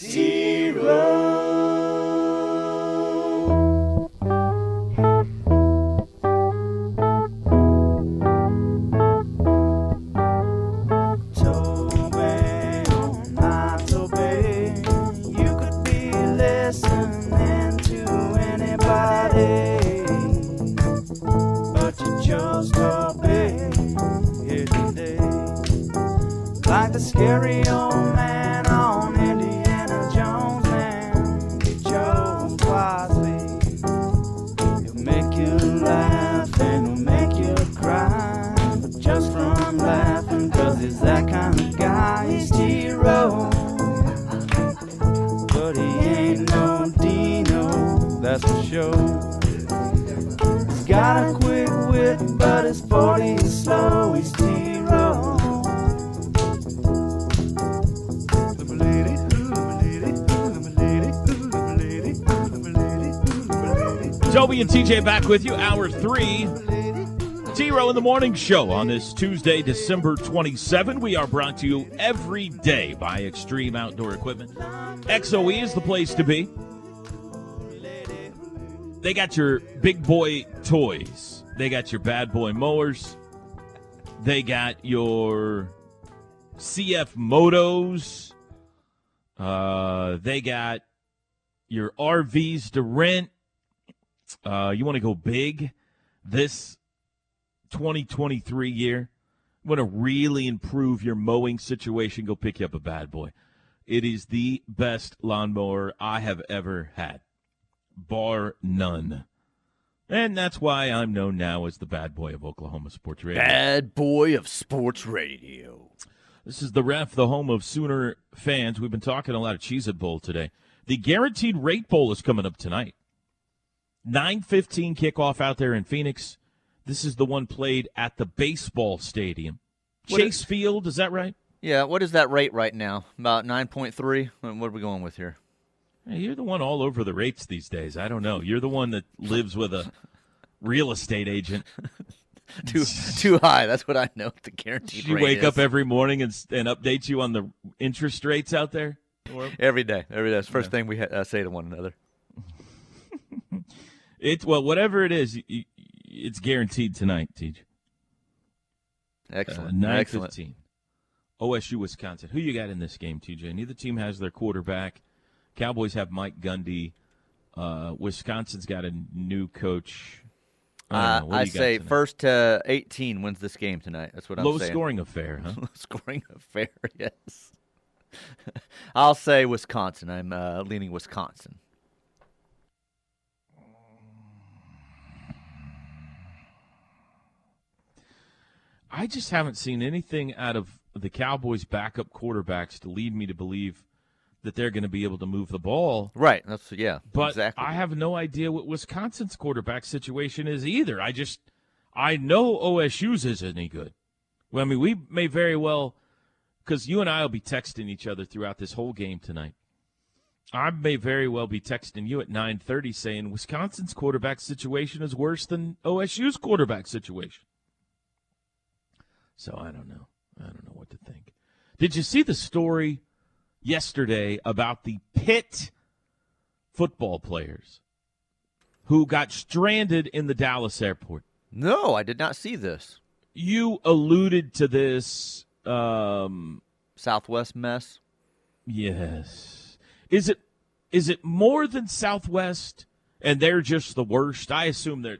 zero. Toby, oh my Toby, you could be listening to anybody, but you chose Toby here today, like the scary old man. That's for sure. He's got a quick wit, but his 40 is slow. He's zero. Toby and TJ back with you, hour three. T-Row in the Morning Show on this Tuesday, December 27. We are brought to you every day by Extreme Outdoor Equipment. XOE is the place to be. They got your big boy toys. They got your bad boy mowers. They got your CF motos. They got your RVs to rent. You want to go big this 2023 year? You want to really improve your mowing situation? Go pick you up a bad boy. It is the best lawnmower I have ever had. Bar none. And that's why I'm known now as the Bad Boy of Oklahoma Sports Radio. Bad Boy of Sports Radio. This is the Ref, the home of Sooner fans. We've been talking a lot of Cheez-It Bowl today. The Guaranteed Rate Bowl is coming up tonight. 9:15 kickoff out there in Phoenix. This is the one played at the baseball stadium. Chase Field, is that right? Yeah, what is that rate right now? About 9.3? What are we going with here? You're the one all over the rates these days. I don't know. You're the one that lives with a real estate agent. Too high. That's what I know. The guaranteed rate. You wake up every morning and update you on the interest rates out there? Every day. Every day. That's the first thing we say to one another. Well, whatever it is, it's guaranteed tonight, TJ. Excellent. 9:15. OSU, Wisconsin. Who you got in this game, TJ? Neither team has their quarterback. Cowboys have Mike Gundy. Wisconsin's got a new coach. I say first to 18 wins this game tonight. That's what I'm saying. Low-scoring affair, huh? Low-scoring affair, yes. I'll say Wisconsin. I'm leaning Wisconsin. I just haven't seen anything out of the Cowboys' backup quarterbacks to lead me to believe that they're going to be able to move the ball. Right. Exactly. I have no idea what Wisconsin's quarterback situation is either. I know OSU's isn't any good. Well, I mean, we may very well, because you and I will be texting each other throughout this whole game tonight. I may very well be texting you at 9:30 saying Wisconsin's quarterback situation is worse than OSU's quarterback situation. So I don't know. I don't know what to think. Did you see the story yesterday about the Pitt football players who got stranded in the Dallas airport? No, I did not see this. You alluded to this. Southwest mess? Yes. Is it more than Southwest and they're just the worst? I assume they're...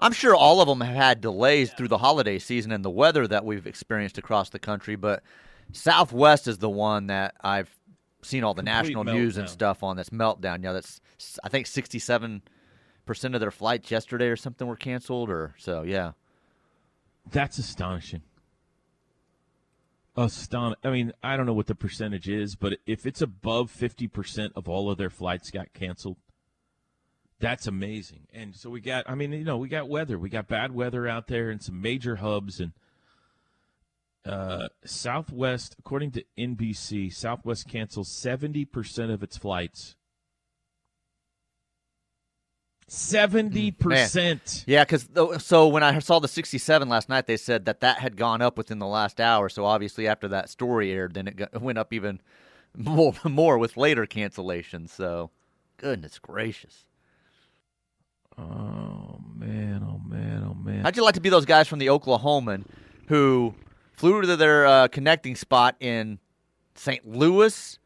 I'm sure all of them have had delays through the holiday season and the weather that we've experienced across the country, but Southwest is the one that I've seen all the national news and stuff on this meltdown. Yeah, that's, I think, 67% of their flights yesterday or something were canceled, or so. Yeah, that's astonishing. I mean, I don't know what the percentage is, but if it's above 50% of all of their flights got canceled, that's amazing. And so we got, I mean, you know, we got weather, we got bad weather out there, and some major hubs and. Southwest, according to NBC, Southwest cancels 70% of its flights. 70%. Yeah, because so when I saw the 67 last night, they said that had gone up within the last hour. So obviously, after that story aired, then it went up even more with later cancellations. So, goodness gracious. Oh, man, oh, man, oh, man. How'd you like to be those guys from the Oklahoman who flew to their connecting spot in St. Louis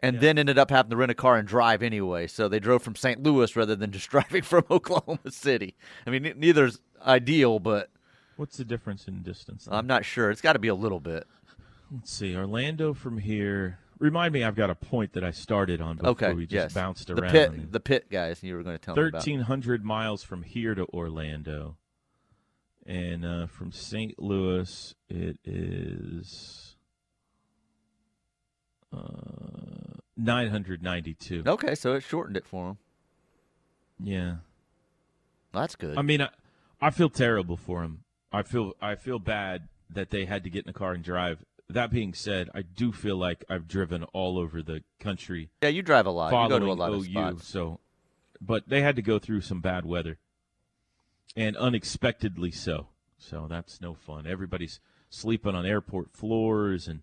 and then ended up having to rent a car and drive anyway? So they drove from St. Louis rather than just driving from Oklahoma City. I mean, neither's ideal, but... What's the difference in distance? Then? I'm not sure. It's got to be a little bit. Let's see. Orlando from here... Remind me, I've got a point that I started on before we just bounced around. The Pitt guys you were going to tell me about. 1,300 miles from here to Orlando. And from St. Louis, it is 992. Okay, so it shortened it for him. Yeah. Well, that's good. I mean, I feel terrible for him. I feel bad that they had to get in the car and drive. That being said, I do feel like I've driven all over the country. Yeah, you drive a lot. You go to a lot of spots. So, but they had to go through some bad weather, and unexpectedly so. So that's no fun. Everybody's sleeping on airport floors and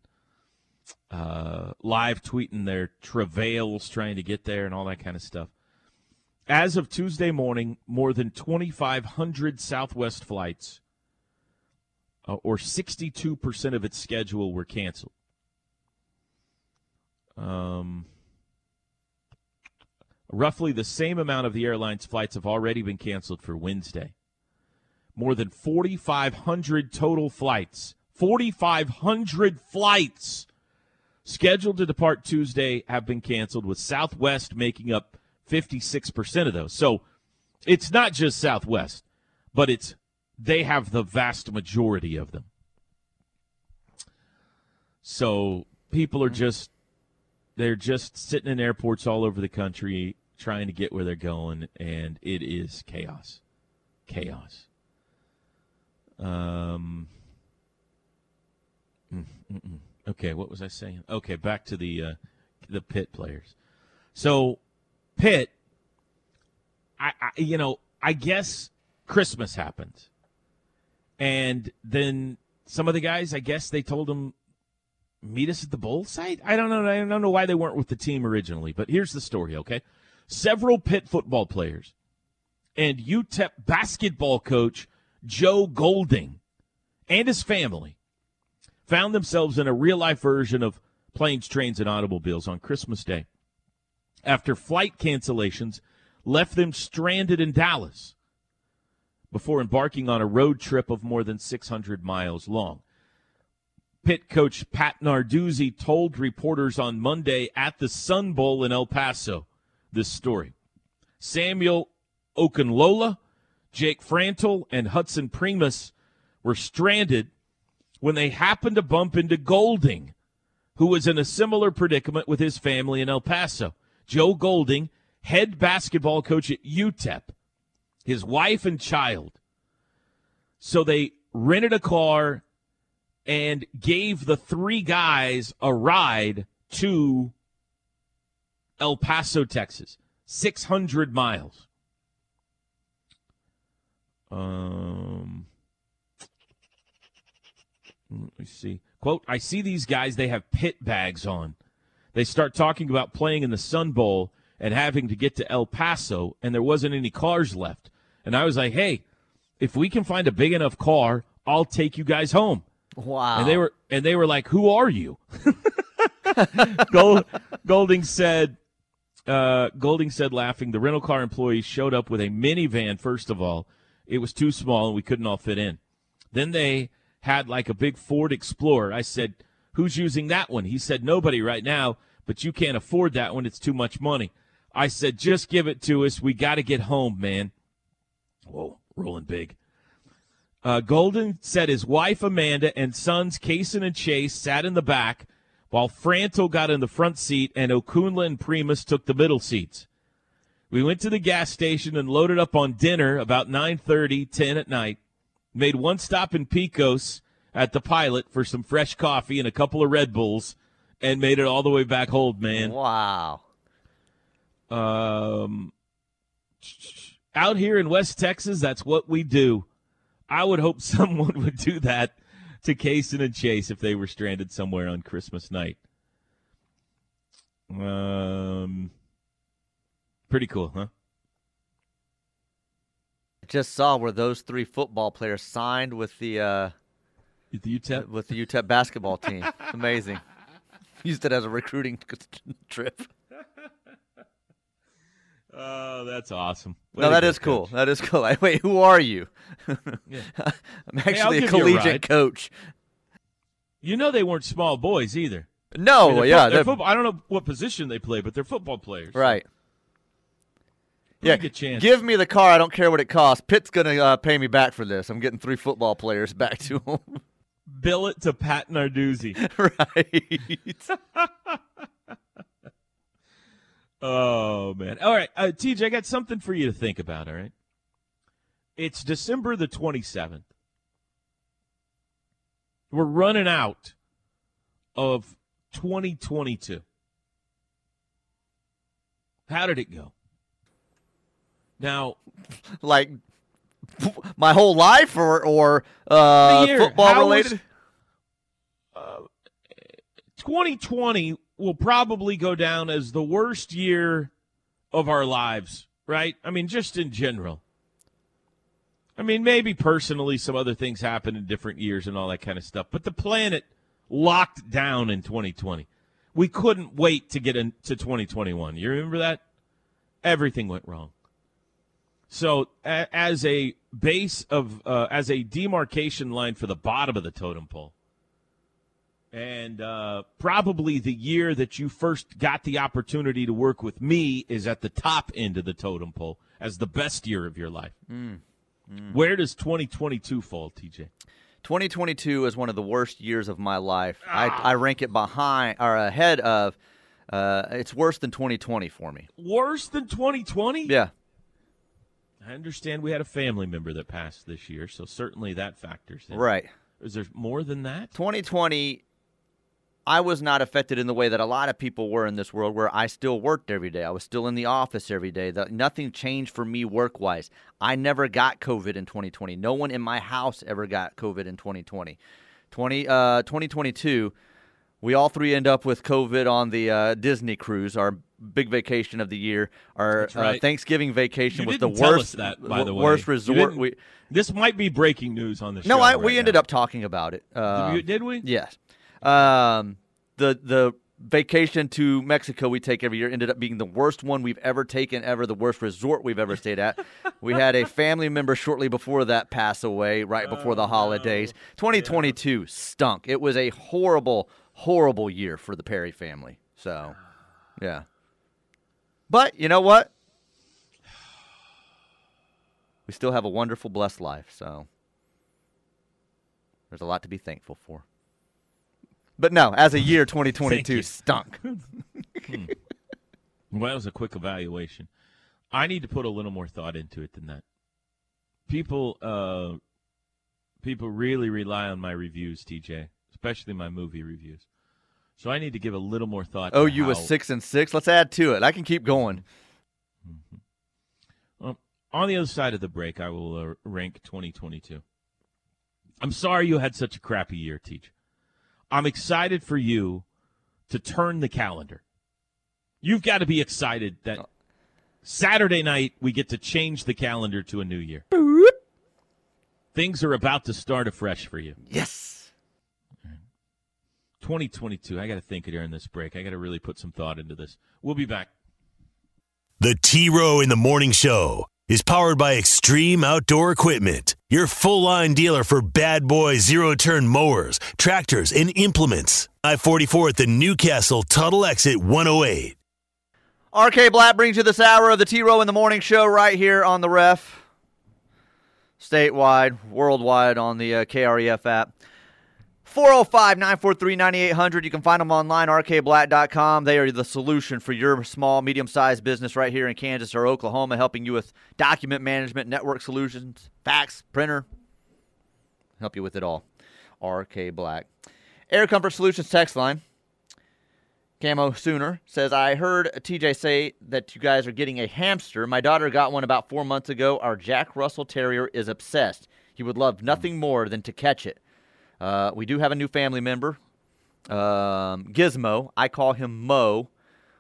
live tweeting their travails trying to get there and all that kind of stuff. As of Tuesday morning, more than 2,500 Southwest flights or 62% of its schedule were canceled. Roughly the same amount of the airline's flights have already been canceled for Wednesday. More than 4,500 total flights, 4,500 flights scheduled to depart Tuesday have been canceled, with Southwest making up 56% of those. So it's not just Southwest, but it's they have the vast majority of them. So people are just, they're just sitting in airports all over the country trying to get where they're going, and it is chaos. Chaos. Okay, what was I saying? Okay, back to the Pitt players. So Pitt, I guess Christmas happened. And then some of the guys, I guess they told them, meet us at the bowl site? I don't know why they weren't with the team originally, but here's the story, okay? Several Pitt football players and UTEP basketball coach Joe Golding and his family found themselves in a real-life version of Planes, Trains, and Automobiles on Christmas Day after flight cancellations left them stranded in Dallas before embarking on a road trip of more than 600 miles long. Pitt coach Pat Narduzzi told reporters on Monday at the Sun Bowl in El Paso this story. Samuel Okunlola, Jake Frantel, and Hudson Primus were stranded when they happened to bump into Golding, who was in a similar predicament with his family in El Paso. Joe Golding, head basketball coach at UTEP, his wife and child. So they rented a car and gave the three guys a ride to El Paso, Texas, 600 miles. Let me see. Quote, I see these guys, they have Pitt bags on. They start talking about playing in the Sun Bowl and having to get to El Paso, and there wasn't any cars left. And I was like, hey, if we can find a big enough car, I'll take you guys home. Wow. And they were like, who are you? Golding said laughing, the rental car employees showed up with a minivan, first of all. It was too small, and we couldn't all fit in. Then they had like a big Ford Explorer. I said, who's using that one? He said, nobody right now, but you can't afford that one. It's too much money. I said, just give it to us. We got to get home, man. Whoa, rolling big. Golden said his wife, Amanda, and sons, Kaysen and Chase, sat in the back, while Frantel got in the front seat, and Okunla and Primus took the middle seats. We went to the gas station and loaded up on dinner about 9:30, 10 at night. Made one stop in Pecos at the Pilot for some fresh coffee and a couple of Red Bulls, and made it all the way back home, man. Wow. Out here in West Texas, that's what we do. I would hope someone would do that to Kaysen and Chase if they were stranded somewhere on Christmas night. Pretty cool, huh? I just saw where those three football players signed with the UTEP basketball team. Amazing. Used it as a recruiting trip. Oh, that's awesome. No, that is cool. That is cool. Wait, who are you? Yeah. I'm actually a collegiate coach. You know they weren't small boys either. No, I mean, I don't know what position they play, but they're football players. Right. Yeah, good chance. Give me the car. I don't care what it costs. Pitt's going to pay me back for this. I'm getting three football players back to him. Bill it to Pat Narduzzi. Right. Oh, man. All right, TJ, I got something for you to think about, all right? It's December the 27th. We're running out of 2022. How did it go? Now, like my whole life or football-related? 2020 will probably go down as the worst year of our lives, right? I mean, just in general. I mean, maybe personally some other things happened in different years and all that kind of stuff, but the planet locked down in 2020. We couldn't wait to get into 2021. You remember that? Everything went wrong. So as a base of as a demarcation line for the bottom of the totem pole, and probably the year that you first got the opportunity to work with me is at the top end of the totem pole as the best year of your life. Where does 2022 fall, TJ? 2022 is one of the worst years of my life. I rank it behind or ahead of it's worse than 2020 for me. Worse than 2020? Yeah. I understand we had a family member that passed this year, so certainly that factors in. Right. Is there more than that? 2020, I was not affected in the way that a lot of people were in this world, where I still worked every day. I was still in the office every day. Nothing changed for me work-wise. I never got COVID in 2020. No one in my house ever got COVID in 2020. 2022, we all three end up with COVID on the Disney cruise, our big vacation of the year. Our right. Thanksgiving vacation was the worst. Tell us that, by the way. Worst resort. This might be breaking news on the show. No, we ended up talking about it. Did we? Yes. The vacation to Mexico we take every year ended up being the worst one we've ever taken ever, the worst resort we've ever stayed at. We had a family member shortly before that pass away, right before the holidays. 2022 stunk. It was a horrible, horrible year for the Perry family. So, yeah. But you know what? We still have a wonderful, blessed life, so there's a lot to be thankful for. But no, as a year, 2022 stunk. Well, that was a quick evaluation. I need to put a little more thought into it than that. People really rely on my reviews, TJ, especially my movie reviews. So I need to give a little more thought. Oh, you was 6-6. Let's add to it. I can keep going. Mm-hmm. Well, on the other side of the break, I will rank 2022. I'm sorry you had such a crappy year, TJ. I'm excited for you to turn the calendar. You've got to be excited that Saturday night we get to change the calendar to a new year. Boop. Things are about to start afresh for you. Yes. 2022. I got to think it during this break. I got to really put some thought into this. We'll be back. The T-Row in the Morning Show is powered by Extreme Outdoor Equipment, your full-line dealer for Bad Boy zero-turn mowers, tractors, and implements. I-44 at the Newcastle Tuttle Exit 108. RK Black brings you this hour of the T-Row in the Morning Show right here on the Ref, statewide, worldwide on the KREF app. 405-943-9800. You can find them online, rkblack.com. They are the solution for your small, medium-sized business right here in Kansas or Oklahoma, helping you with document management, network solutions, fax, printer. Help you with it all. RK Black. Air Comfort Solutions text line. Camo Sooner says, I heard TJ say that you guys are getting a hamster. My daughter got one about 4 months ago. Our Jack Russell Terrier is obsessed. He would love nothing more than to catch it. We do have a new family member, Gizmo. I call him Mo,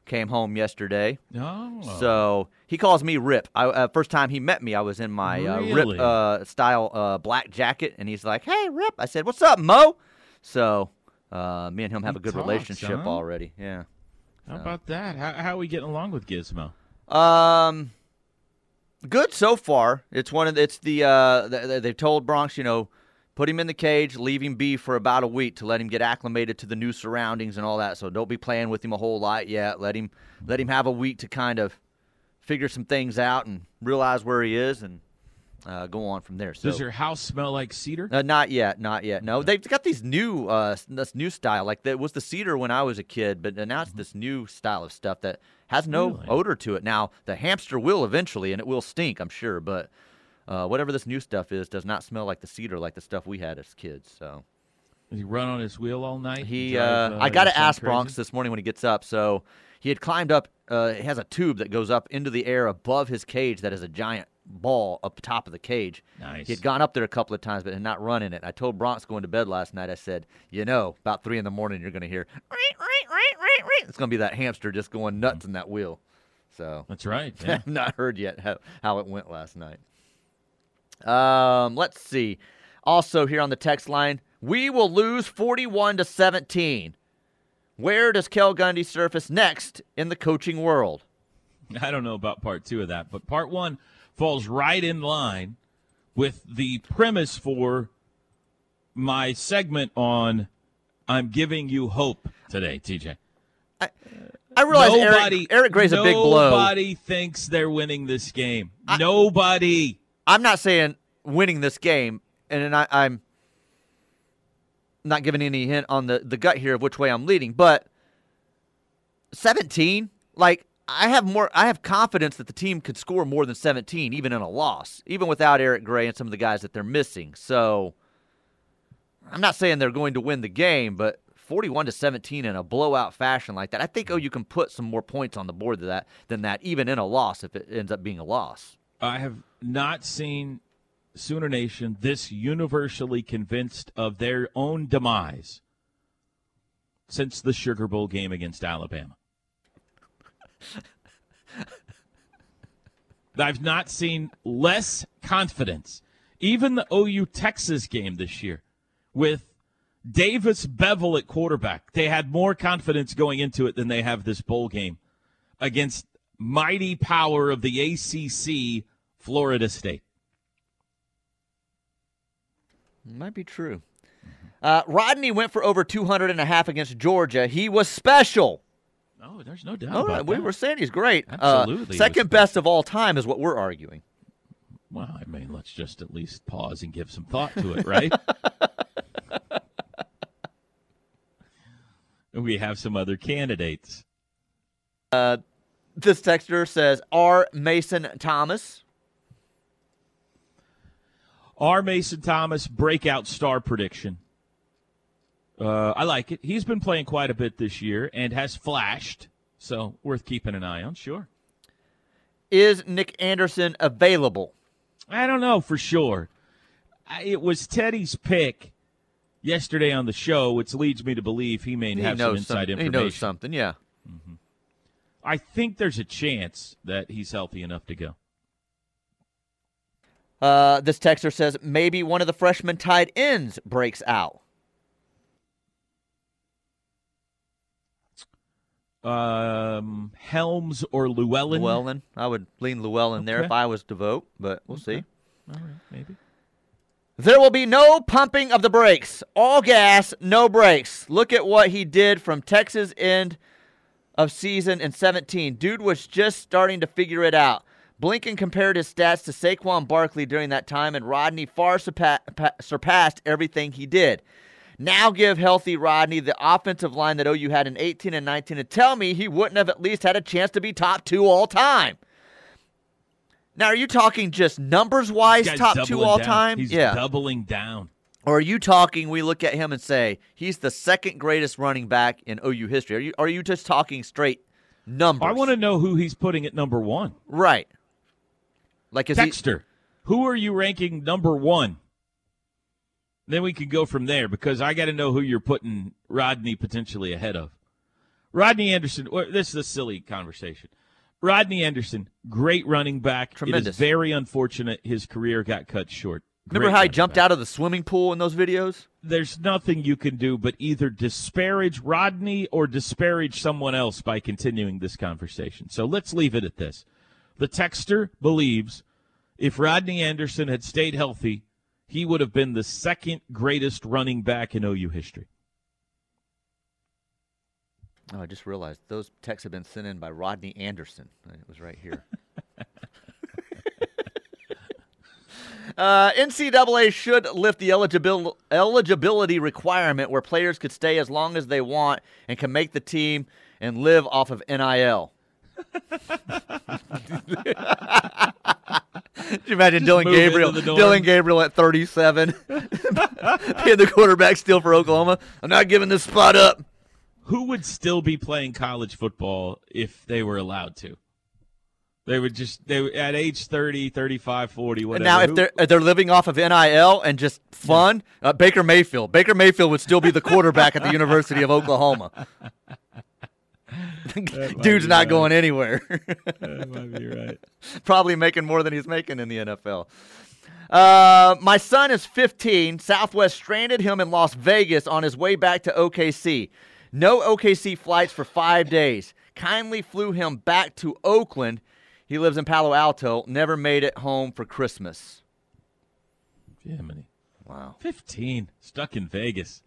came home yesterday. Oh. So he calls me Rip. First time he met me, I was in my Rip style black jacket, and he's like, "Hey, Rip." I said, "What's up, Mo?" So me and him have a good relationship already. Yeah. How about that? How are we getting along with Gizmo? Good so far. It's one of they told Bronx, put him in the cage, leave him be for about a week to let him get acclimated to the new surroundings and all that. So don't be playing with him a whole lot yet. Let him have a week to kind of figure some things out and realize where he is and go on from there. So, does your house smell like cedar? Not yet. No, they've got these new style. Like it was the cedar when I was a kid, but now it's this new style of stuff that has no odor to it. Now the hamster will eventually, and it will stink, I'm sure. But whatever this new stuff is, does not smell like the cedar, like the stuff we had as kids. So, does he run on his wheel all night? I got to ask Bronx this morning when he gets up. So he had climbed up. It has a tube that goes up into the air above his cage. That is a giant ball up top of the cage. Nice. He had gone up there a couple of times but had not run in it. I told Bronx going to bed last night, I said, about 3 in the morning you're going to hear, it's going to be that hamster just going nuts in that wheel. So that's right. Yeah. I've not heard yet how it went last night. Let's see. Also here on the text line, we will lose 41-17. Where does Kel Gundy surface next in the coaching world? I don't know about part 2 of that, but part 1 falls right in line with the premise for my segment on I'm giving you hope today, TJ. I realize Eric Gray's a big blow. Nobody thinks they're winning this game. Nobody. I'm not saying winning this game, and I'm not giving any hint on the gut here of which way I'm leading, but 17, I have confidence that the team could score more than 17, even in a loss, even without Eric Gray and some of the guys that they're missing. So I'm not saying they're going to win the game, but 41-17 in a blowout fashion like that, I think you can put some more points on the board than that, even in a loss if it ends up being a loss. I have not seen Sooner Nation this universally convinced of their own demise since the Sugar Bowl game against Alabama. I've not seen less confidence. Even the OU Texas game this year with Davis Bevell at quarterback, they had more confidence going into it than they have this bowl game against mighty power of the ACC, Florida State. Might be true. Rodney went for over 200 and a half against Georgia. He was special. Oh, there's no doubt about that. We were saying he's great. Absolutely. Second best of all time is what we're arguing. Well, let's just at least pause and give some thought to it, right? We have some other candidates. This texter says R. Mason Thomas. R. Mason Thomas, breakout star prediction. I like it. He's been playing quite a bit this year and has flashed, so worth keeping an eye on, sure. Is Nick Anderson available? I don't know for sure. It was Teddy's pick yesterday on the show, which leads me to believe he may have some inside information. He knows something, yeah. Mm-hmm. I think there's a chance that he's healthy enough to go. This texter says maybe one of the freshman tight ends breaks out. Helms or Llewellyn? Llewellyn. I would lean Llewellyn there if I was to vote, but we'll see. All right, maybe. There will be no pumping of the brakes. All gas, no brakes. Look at what he did from Texas end of season in 17. Dude was just starting to figure it out. Blinken compared his stats to Saquon Barkley during that time, and Rodney far surpassed everything he did. Now give healthy Rodney the offensive line that OU had in 18 and 19, and tell me he wouldn't have at least had a chance to be top 2 all time. Now, are you talking just numbers-wise top 2 all time? He's doubling down. Or are you talking we look at him and say he's the second greatest running back in OU history? Are you just talking straight numbers? I want to know who he's putting at number 1. Right. Like Texter, who are you ranking number 1? Then we can go from there because I got to know who you're putting Rodney potentially ahead of. Rodney Anderson, this is a silly conversation. Rodney Anderson, great running back. Tremendous. It is very unfortunate his career got cut short. Remember how he jumped out of the swimming pool in those videos? There's nothing you can do but either disparage Rodney or disparage someone else by continuing this conversation. So let's leave it at this. The texter believes if Rodney Anderson had stayed healthy, he would have been the second greatest running back in OU history. Oh, I just realized those texts have been sent in by Rodney Anderson. It was right here. NCAA should lift the eligibility requirement where players could stay as long as they want and can make the team and live off of NIL. Can you imagine Dillon Gabriel at 37 being the quarterback still for Oklahoma? I'm not giving this spot up. Who would still be playing college football if they were allowed to? They would just, they at age 30, 35, 40, whatever. And now if they're living off of NIL and just fun, Baker Mayfield would still be the quarterback at the University of Oklahoma. Dude's not going anywhere. That might be right. Probably making more than he's making in the NFL. My son is 15. Southwest stranded him in Las Vegas on his way back to OKC. No OKC flights for 5 days. Kindly flew him back to Oakland. He lives in Palo Alto. Never made it home for Christmas. Jiminy. Wow. 15. Stuck in Vegas.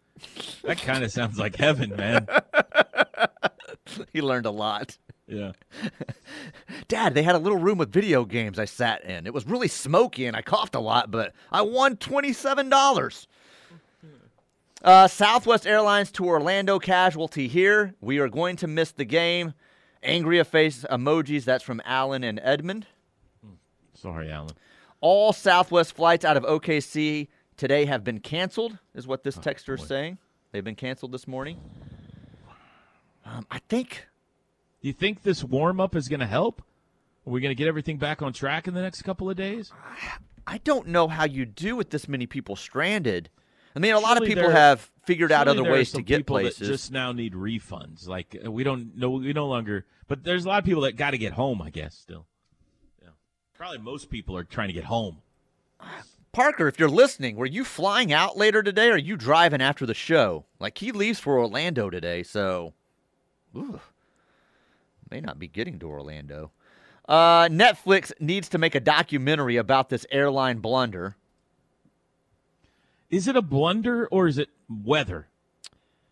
That kind of sounds like heaven, man. He learned a lot. Yeah. Dad, they had a little room with video games I sat in. It was really smoky and I coughed a lot, but I won $27. Southwest Airlines to Orlando casualty here. We are going to miss the game. Angry face emojis. That's from Alan and Edmund. Sorry, Alan. All Southwest flights out of OKC today have been canceled, is what this texter is saying. They've been canceled this morning. I think. Do you think this warm-up is going to help? Are we going to get everything back on track in the next couple of days? I don't know how you do with this many people stranded. I mean, a lot of people have figured out other ways to get places. That just now need refunds. Like we no longer. But there's a lot of people that got to get home, I guess. Still, yeah. Probably most people are trying to get home. Parker, if you're listening, were you flying out later today, or are you driving after the show? Like he leaves for Orlando today, so may not be getting to Orlando. Netflix needs to make a documentary about this airline blunder. Is it a blunder or is it weather?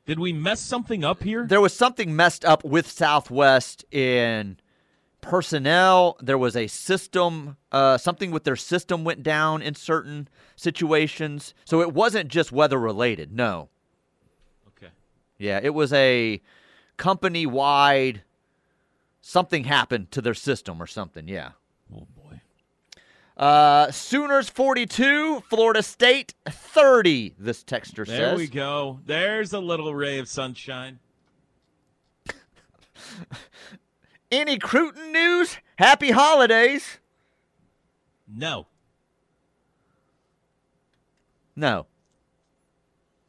Did we mess something up here? There was something messed up with Southwest in personnel. There was a system, something with their system went down in certain situations. So it wasn't just weather related, no. Okay. Yeah, it was a company-wide something happened to their system or something, yeah. Oh, boy. Sooners 42, Florida State 30, this texter says. There we go. There's a little ray of sunshine. Any Cruton news? Happy holidays. No.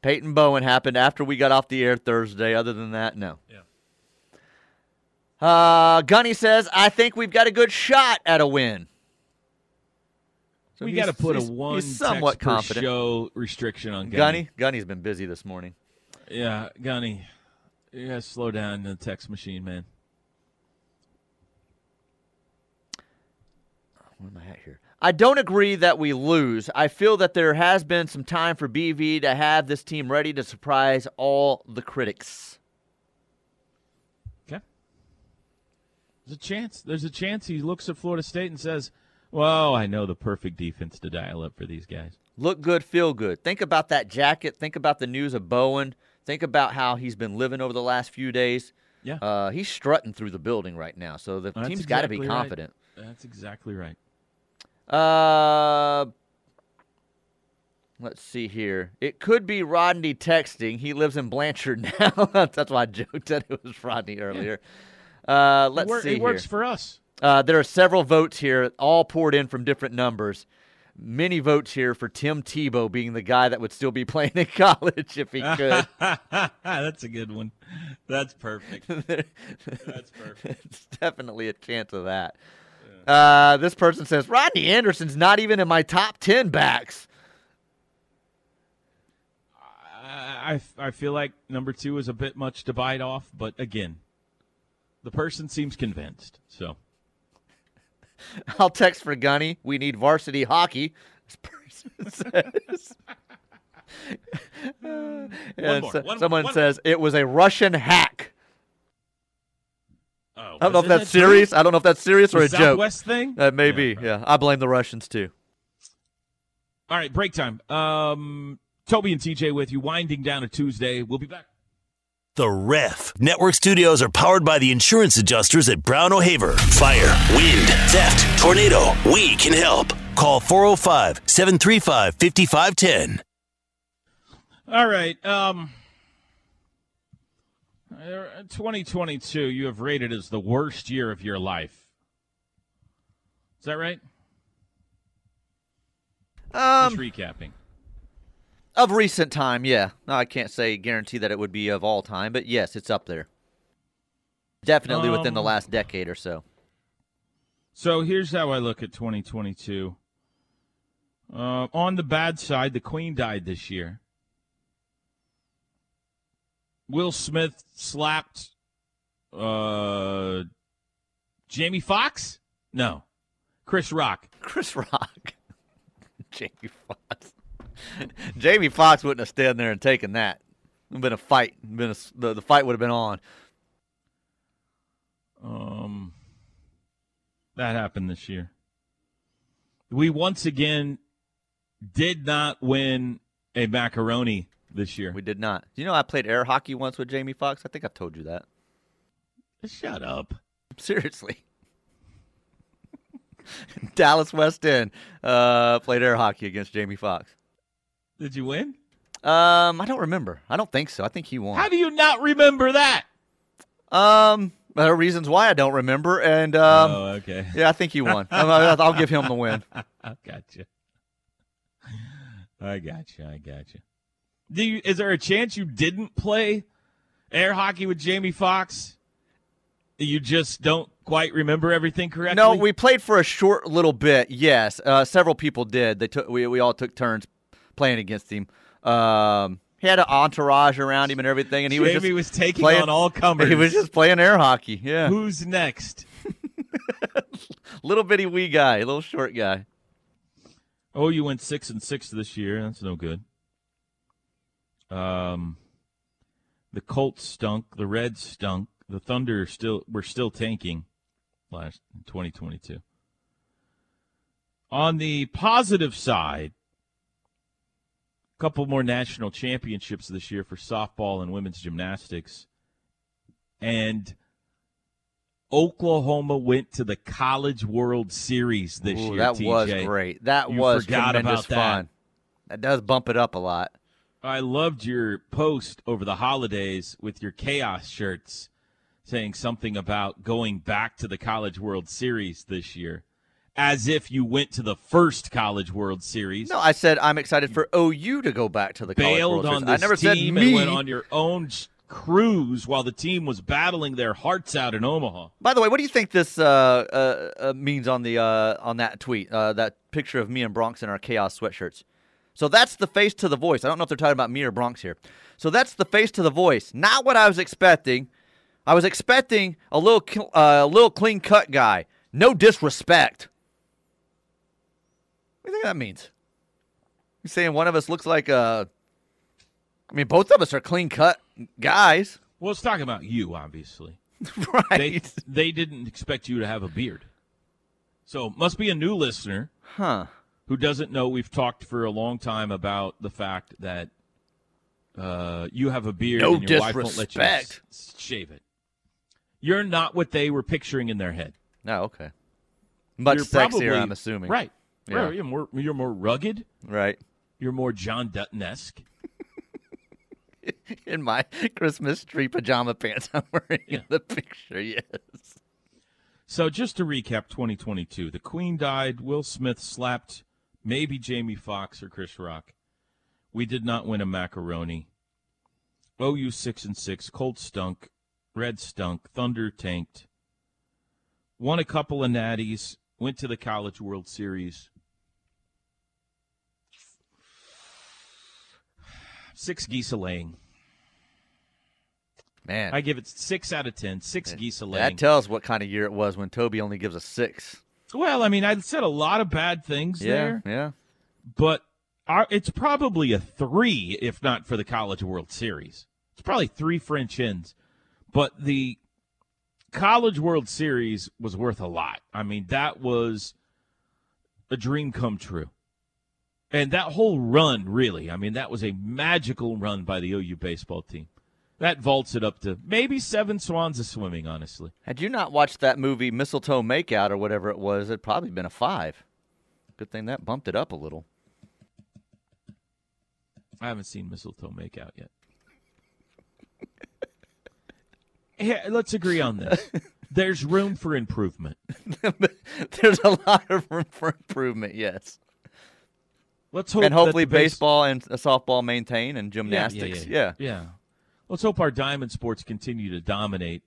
Peyton Bowen happened after we got off the air Thursday. Other than that, no. Yeah. Gunny says, I think we've got a good shot at a win. So we got to put a one text per show restriction on Gunny. Gunny's been busy this morning. Yeah, Gunny, you gotta slow down the text machine, man. Where am I at here? I don't agree that we lose. I feel that there has been some time for BV to have this team ready to surprise all the critics. Okay. There's a chance he looks at Florida State and says, well, I know the perfect defense to dial up for these guys. Look good, feel good. Think about that jacket. Think about the news of Bowen. Think about how he's been living over the last few days. Yeah. He's strutting through the building right now, so the team's got to be confident. Right. That's exactly right. Let's see here. It could be Rodney texting. He lives in Blanchard now. That's why I joked that it was Rodney earlier. Yeah. Let's see here. It works for us. There are several votes here, all poured in from different numbers. many votes here for Tim Tebow being the guy that would still be playing in college if he could. That's a good one. That's perfect. That's perfect. It's definitely a chance of that. Yeah. This person says, Rodney Anderson's not even in my top 10 backs. I feel like number 2 is a bit much to bite off, but again, the person seems convinced, so. I'll text for Gunny. We need varsity hockey. This person says. Someone says it was a Russian hack. I don't know if that's serious. I don't know if that's serious or a joke. Southwest thing? That may be. Right. Yeah, I blame the Russians too. All right, break time. Toby and TJ with you, winding down a Tuesday. We'll be back. The Ref. Network studios are powered by the insurance adjusters at Brown O'Haver. Fire, wind, theft, tornado. We can help. Call 405-735-5510. All right. 2022, you have rated as the worst year of your life. Is that right? Just recapping. Of recent time, yeah. No, I can't say guarantee that it would be of all time, but yes, it's up there. Definitely within the last decade or so. So here's how I look at 2022. On the bad side, the Queen died this year. Will Smith slapped Jamie Foxx? No. Chris Rock. Chris Rock. Jamie Foxx. Jamie Foxx wouldn't have stood there and taken that. It would have been a fight. The fight would have been on. That happened this year. We once again did not win a macaroni this year. We did not. You know, I played air hockey once with Jamie Foxx. I think I've told you that. Shut up. Seriously. Dallas West End played air hockey against Jamie Foxx. Did you win? I don't remember. I don't think so. I think he won. How do you not remember that? There are reasons why I don't remember, and okay. Yeah, I think he won. I'll give him the win. I gotcha. Is there a chance you didn't play air hockey with Jamie Foxx? You just don't quite remember everything correctly? No, we played for a short little bit. Yes, several people did. We all took turns playing against him. He had an entourage around him and everything, and Jamie was taking on all comers. He was just playing air hockey. Yeah. Who's next? Little bitty wee guy, little short guy. Oh, you went 6-6 this year. That's no good. The Colts stunk. The Reds stunk. The Thunder were still tanking last 2022. On the positive side, couple more national championships this year for softball and women's gymnastics. And Oklahoma went to the College World Series this year, that TJ. Was great. That you was tremendous fun. That does bump it up a lot. I loved your post over the holidays with your Chaos shirts saying something about going back to the College World Series this year. As if you went to the first College World Series. No, I said I'm excited for OU to go back to the College World Series. I never said me. And went on your own cruise while the team was battling their hearts out in Omaha. By the way, what do you think this means on the on that tweet? That picture of me and Bronx in our Chaos sweatshirts. So that's the face to the voice. I don't know if they're talking about me or Bronx here. So that's the face to the voice. Not what I was expecting. I was expecting a little clean cut guy. No disrespect. What do you think that means? You're saying one of us looks like a... I mean, both of us are clean-cut guys. Well, it's talking about you, obviously. Right. They didn't expect you to have a beard. So, must be a new listener who doesn't know we've talked for a long time about the fact that you have a beard and your wife won't let you shave it. You're not what they were picturing in their head. Oh, okay. Much sexier, I'm assuming. Right. Yeah. Right, you're more rugged. Right. You're more John Dutton-esque. In my Christmas tree pajama pants I'm wearing in the picture, yes. So just to recap 2022, the Queen died, Will Smith slapped maybe Jamie Foxx or Chris Rock. We did not win a macaroni. OU 6-6, Colts stunk, Red stunk, Thunder tanked. Won a couple of natties, went to the College World Series. 6 geese a laying. Man. I give it 6 out of 10. 6 geese a laying. That tells what kind of year it was when Toby only gives a 6. Well, I mean, I said a lot of bad things there. Yeah. But it's probably a 3, if not for the College World Series. It's probably 3 French hens. But the College World Series was worth a lot. I mean, that was a dream come true. And that whole run, really, I mean, that was a magical run by the OU baseball team. That vaults it up to maybe 7 swans of swimming, honestly. Had you not watched that movie Mistletoe Makeout or whatever it was, it'd probably been a 5. Good thing that bumped it up a little. I haven't seen Mistletoe Makeout yet. Yeah, let's agree on this. There's room for improvement. There's a lot of room for improvement, yes. Let's hope, and hopefully baseball and softball maintain, and gymnastics. Yeah. Let's hope our Diamond sports continue to dominate,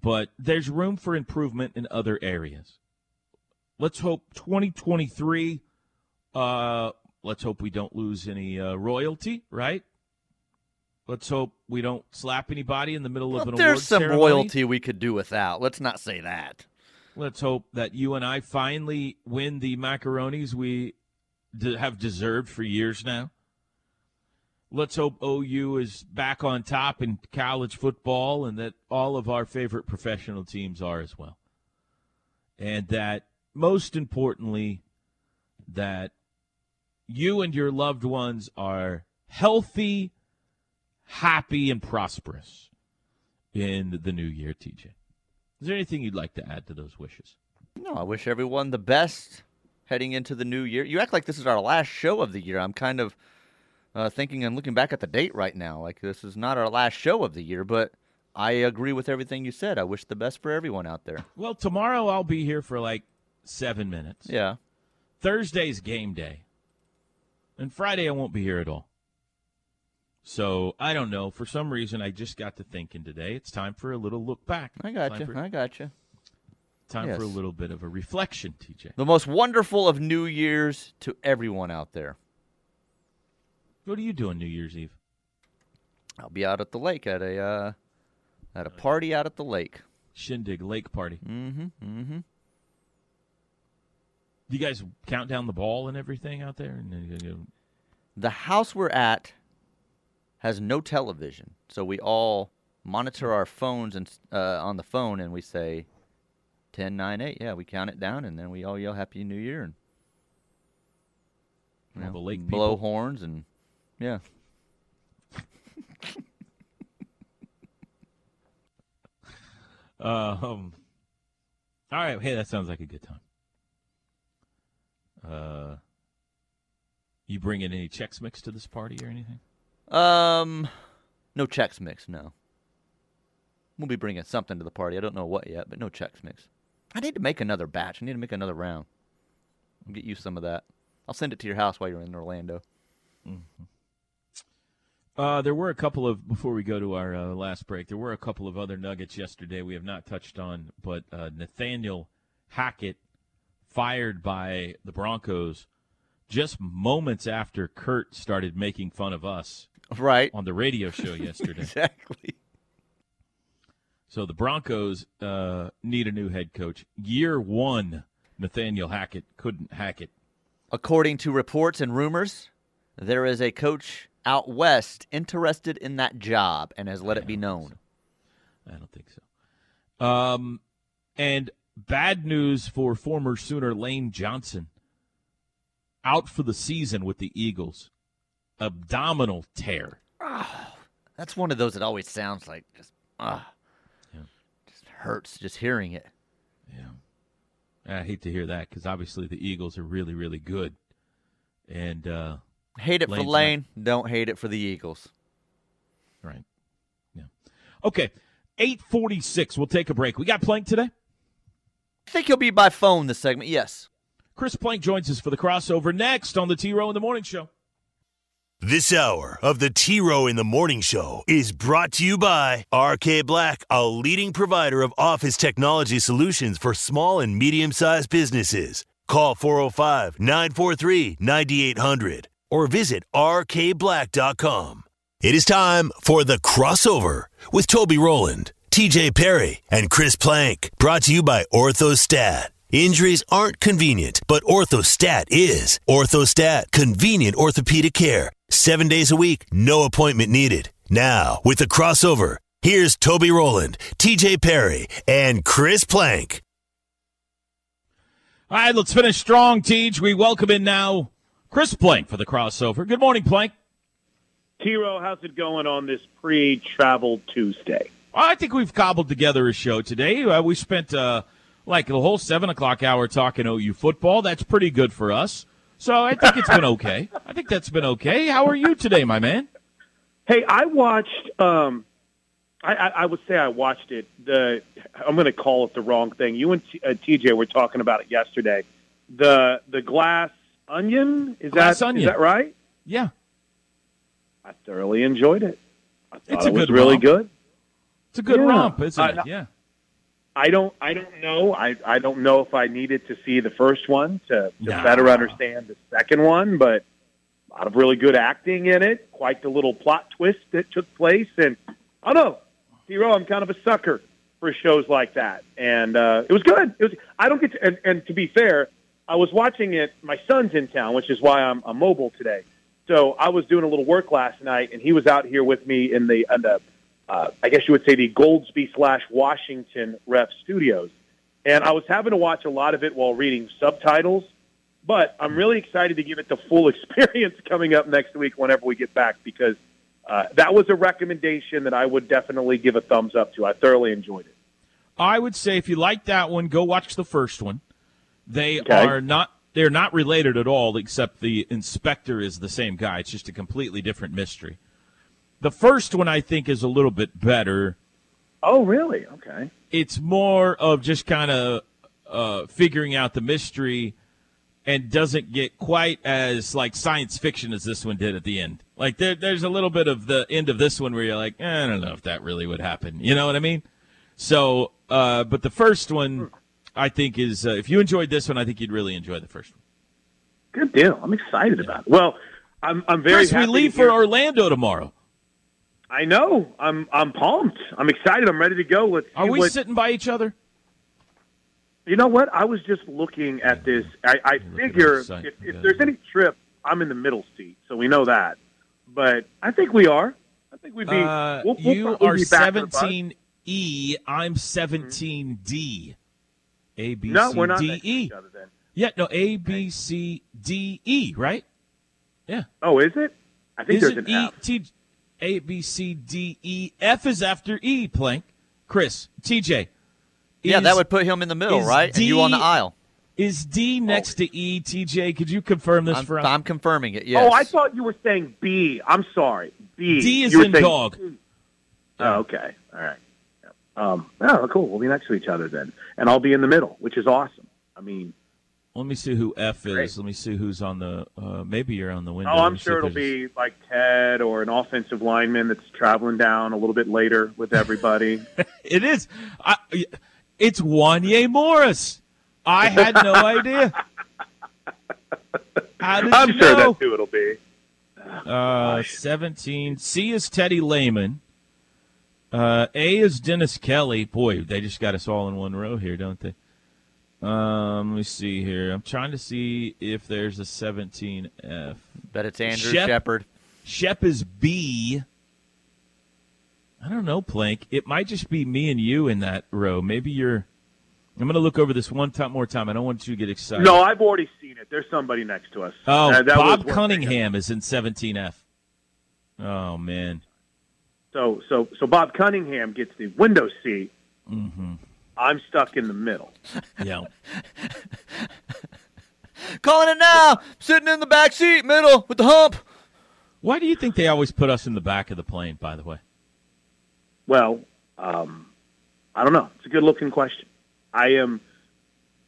but there's room for improvement in other areas. Let's hope 2023, let's hope we don't lose any royalty, right? Let's hope we don't slap anybody in the middle of an award ceremony. There's some royalty we could do without. Let's not say that. Let's hope that you and I finally win the macaronis we have deserved for years now. Let's hope OU is back on top in college football, and that all of our favorite professional teams are as well. And that, most importantly, that you and your loved ones are healthy, happy, and prosperous in the new year, TJ. Is there anything you'd like to add to those wishes? No, I wish everyone the best heading into the new year. You act like this is our last show of the year. I'm kind of thinking and looking back at the date right now, like this is not our last show of the year, but I agree with everything you said. I wish the best for everyone out there. Well, tomorrow I'll be here for like 7 minutes. Yeah. Thursday's game day. And Friday I won't be here at all. So I don't know. For some reason, I just got to thinking today. It's time for a little look back. I got you. Time for a little bit of a reflection, TJ. The most wonderful of New Year's to everyone out there. What are you doing New Year's Eve? I'll be out at the lake at a party out at the lake. Shindig lake party. Mm-hmm. Do you guys count down the ball and everything out there? The house we're at has no television, so we all monitor our phones and on the phone, and we say 10, 9, 8. Yeah, we count it down, and then we all yell Happy New Year and the lake blow people. Horns and. Yeah. All right. Hey, that sounds like a good time. You bringing any Chex Mix to this party or anything? No Chex Mix. No. We'll be bringing something to the party. I don't know what yet, but no Chex Mix. I need to make another batch. I need to make another round. I'll get you some of that. I'll send it to your house while you're in Orlando. Mm-hmm. There were a couple of, before we go to our last break, there were a couple of other nuggets yesterday we have not touched on, but Nathaniel Hackett fired by the Broncos just moments after Kurt started making fun of us on the radio show yesterday. Exactly. So the Broncos need a new head coach. Year one, Nathaniel Hackett couldn't hack it. According to reports and rumors, there is a coach out west interested in that job and has let it be known. I don't think so. And bad news for former Sooner Lane Johnson. Out for the season with the Eagles. Abdominal tear. Oh, that's one of those that always sounds like just hurts just hearing it. Yeah. I hate to hear that because obviously the Eagles are really, really good. And hate it for Lane. Don't hate it for the Eagles. Right. Yeah. Okay. 8:46. We'll take a break. We got Plank today? I think he'll be by phone this segment. Yes. Chris Plank joins us for the crossover next on the T-Row in the Morning Show. This hour of the T-Row in the Morning Show is brought to you by RK Black, a leading provider of office technology solutions for small and medium-sized businesses. Call 405-943-9800 or visit rkblack.com. It is time for the crossover with Toby Rowland, TJ Perry, and Chris Plank, brought to you by Orthostat. Injuries aren't convenient, but Orthostat is. Orthostat, convenient orthopedic care. 7 days a week, no appointment needed. Now, with the crossover, here's Toby Rowland, TJ Perry, and Chris Plank. All right, let's finish strong, Tej. We welcome in now Chris Plank for the crossover. Good morning, Plank. T-Row, how's it going on this pre-travel Tuesday? I think we've cobbled together a show today. We spent... like the whole 7 o'clock hour talking OU football. That's pretty good for us. So I think it's been okay. I think that's been okay. How are you today, my man? Hey, I watched I would say I watched it. I'm going to call it the wrong thing. You and TJ were talking about it yesterday. The Glass Onion? Is that right? Yeah. I thoroughly enjoyed it. I thought it's really good. It's a good romp, isn't it? Yeah. I don't know. I don't know if I needed to see the first one to better understand the second one, but a lot of really good acting in it. Quite the little plot twist that took place. And I don't know, T-Row, I'm kind of a sucker for shows like that. And it was good. And to be fair, I was watching it. My son's in town, which is why I'm mobile today. So I was doing a little work last night, and he was out here with me in the I guess you would say the Goldsby/Washington Ref Studios. And I was having to watch a lot of it while reading subtitles, but I'm really excited to give it the full experience coming up next week whenever we get back, because that was a recommendation that I would definitely give a thumbs up to. I thoroughly enjoyed it. I would say if you like that one, go watch the first one. They're not related at all, except the inspector is the same guy. It's just a completely different mystery. The first one, I think, is a little bit better. Oh, really? Okay. It's more of just kind of figuring out the mystery, and doesn't get quite as, like, science fiction as this one did at the end. Like, there's a little bit of the end of this one where you're like, I don't know if that really would happen. You know what I mean? So, but the first one, I think, is if you enjoyed this one, I think you'd really enjoy the first one. Good deal. I'm excited about it. Well, I'm very happy. Chris, we leave for Orlando tomorrow. I know. I'm pumped. I'm excited. I'm ready to go. Are we sitting by each other? You know what? I was just looking at this. I figure if there's any trip, I'm in the middle seat, so we know that. But I think we are. I think we'd be. You are 17E. I'm 17D. A, B, C, D, E. No, we're not next to each other then. Yeah, no, A, B, C, D, E, right? Yeah. Oh, is it? I think there's an F. A, B, C, D, E. F is after E, Plank. Chris, TJ. Yeah, that would put him in the middle, right? D, and you on the aisle. Is D next to E, TJ? Could you confirm this for us? I'm confirming it, yes. Oh, I thought you were saying B. I'm sorry. B. D is in dog. B. Oh, okay. All right. Oh, cool. We'll be next to each other then. And I'll be in the middle, which is awesome. I mean... Let me see who F is. Great. Let me see who's on the maybe you're on the window. Oh, I'm sure it'll be like Ted or an offensive lineman that's traveling down a little bit later with everybody. It is. It's Wanye Morris. I had no idea. I'm sure that's who it'll be. 17. C is Teddy Lehman. A is Dennis Kelly. Boy, they just got us all in one row here, don't they? Let me see here. I'm trying to see if there's a 17F. Bet it's Andrew Shepard. Shep is B. I don't know, Plank. It might just be me and you in that row. Maybe you're – I'm going to look over this more time. I don't want you to get excited. No, I've already seen it. There's somebody next to us. Oh, Bob Cunningham is in 17F. Oh, man. So Bob Cunningham gets the window seat. Mm-hmm. I'm stuck in the middle. Yeah. Calling it now. Sitting in the back seat, middle, with the hump. Why do you think they always put us in the back of the plane, by the way? Well, I don't know. It's a good-looking question. I am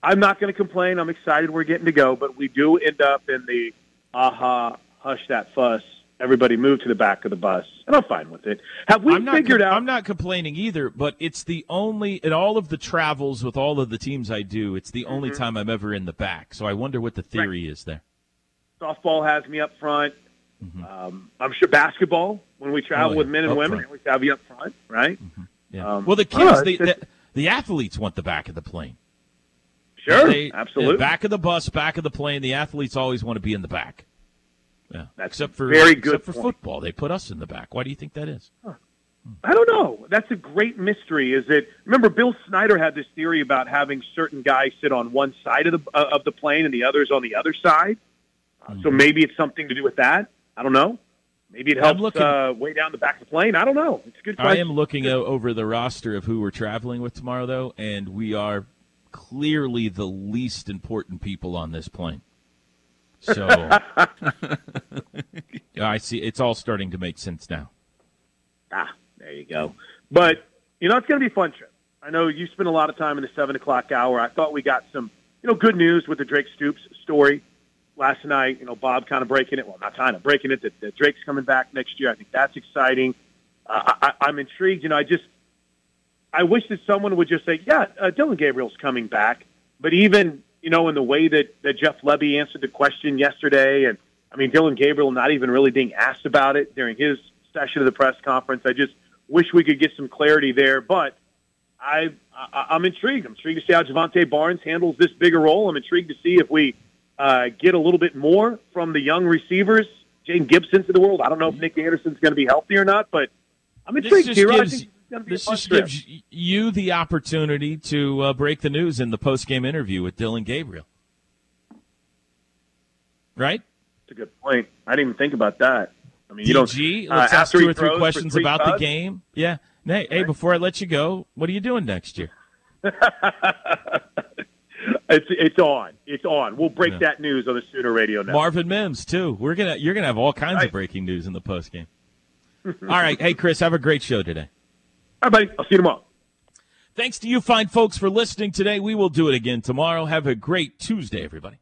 I'm not going to complain. I'm excited we're getting to go, but we do end up in the aha, hush that fuss. Everybody move to the back of the bus, and I'm fine with it. I'm not complaining either, but it's the only, in all of the travels with all of the teams I do, it's the only time I'm ever in the back. So I wonder what the theory is there. Softball has me up front. Mm-hmm. I'm sure basketball, when we travel with men and women, we have you up front, right? Mm-hmm. Yeah. Well, the kids, the athletes want the back of the plane. Sure, absolutely. Back of the bus, back of the plane. The athletes always want to be in the back. Yeah, except for football, they put us in the back. Why do you think that is? I don't know. That's a great mystery. Remember Bill Snyder had this theory about having certain guys sit on one side of the plane and the others on the other side. So maybe it's something to do with that. I don't know. Maybe it helps way down the back of the plane. I don't know. It's a good question. I am looking over the roster of who we're traveling with tomorrow, though, and we are clearly the least important people on this plane. So I see it's all starting to make sense now. There you go. But, it's going to be a fun trip. I know you spent a lot of time in the 7 o'clock hour. I thought we got some, good news with the Drake Stoops story last night. Bob kind of breaking it. Well, not kind of breaking it. That Drake's coming back next year. I think that's exciting. I'm intrigued. I wish that someone would just say, Dillon Gabriel's coming back. But even – in the way that Jeff Lebby answered the question yesterday, and, Dillon Gabriel not even really being asked about it during his session of the press conference. I just wish we could get some clarity there, but I'm intrigued. I'm intrigued to see how Javonte Barnes handles this bigger role. I'm intrigued to see if we get a little bit more from the young receivers, Jane Gibson's of the world. I don't know if Nick Anderson's going to be healthy or not, but I'm intrigued. This just gives you the opportunity to break the news in the post-game interview with Dillon Gabriel. Right? That's a good point. I didn't even think about that. DG, let's ask two or three questions about the game. Yeah. Hey, before I let you go, what are you doing next year? It's on. It's on. We'll break that news on the Sooner Radio now. Marvin Mims, too. You're going to have all kinds of breaking news in the post-game. All right. Hey, Chris, have a great show today. All right, buddy. I'll see you tomorrow. Thanks to you fine folks for listening today. We will do it again tomorrow. Have a great Tuesday, everybody.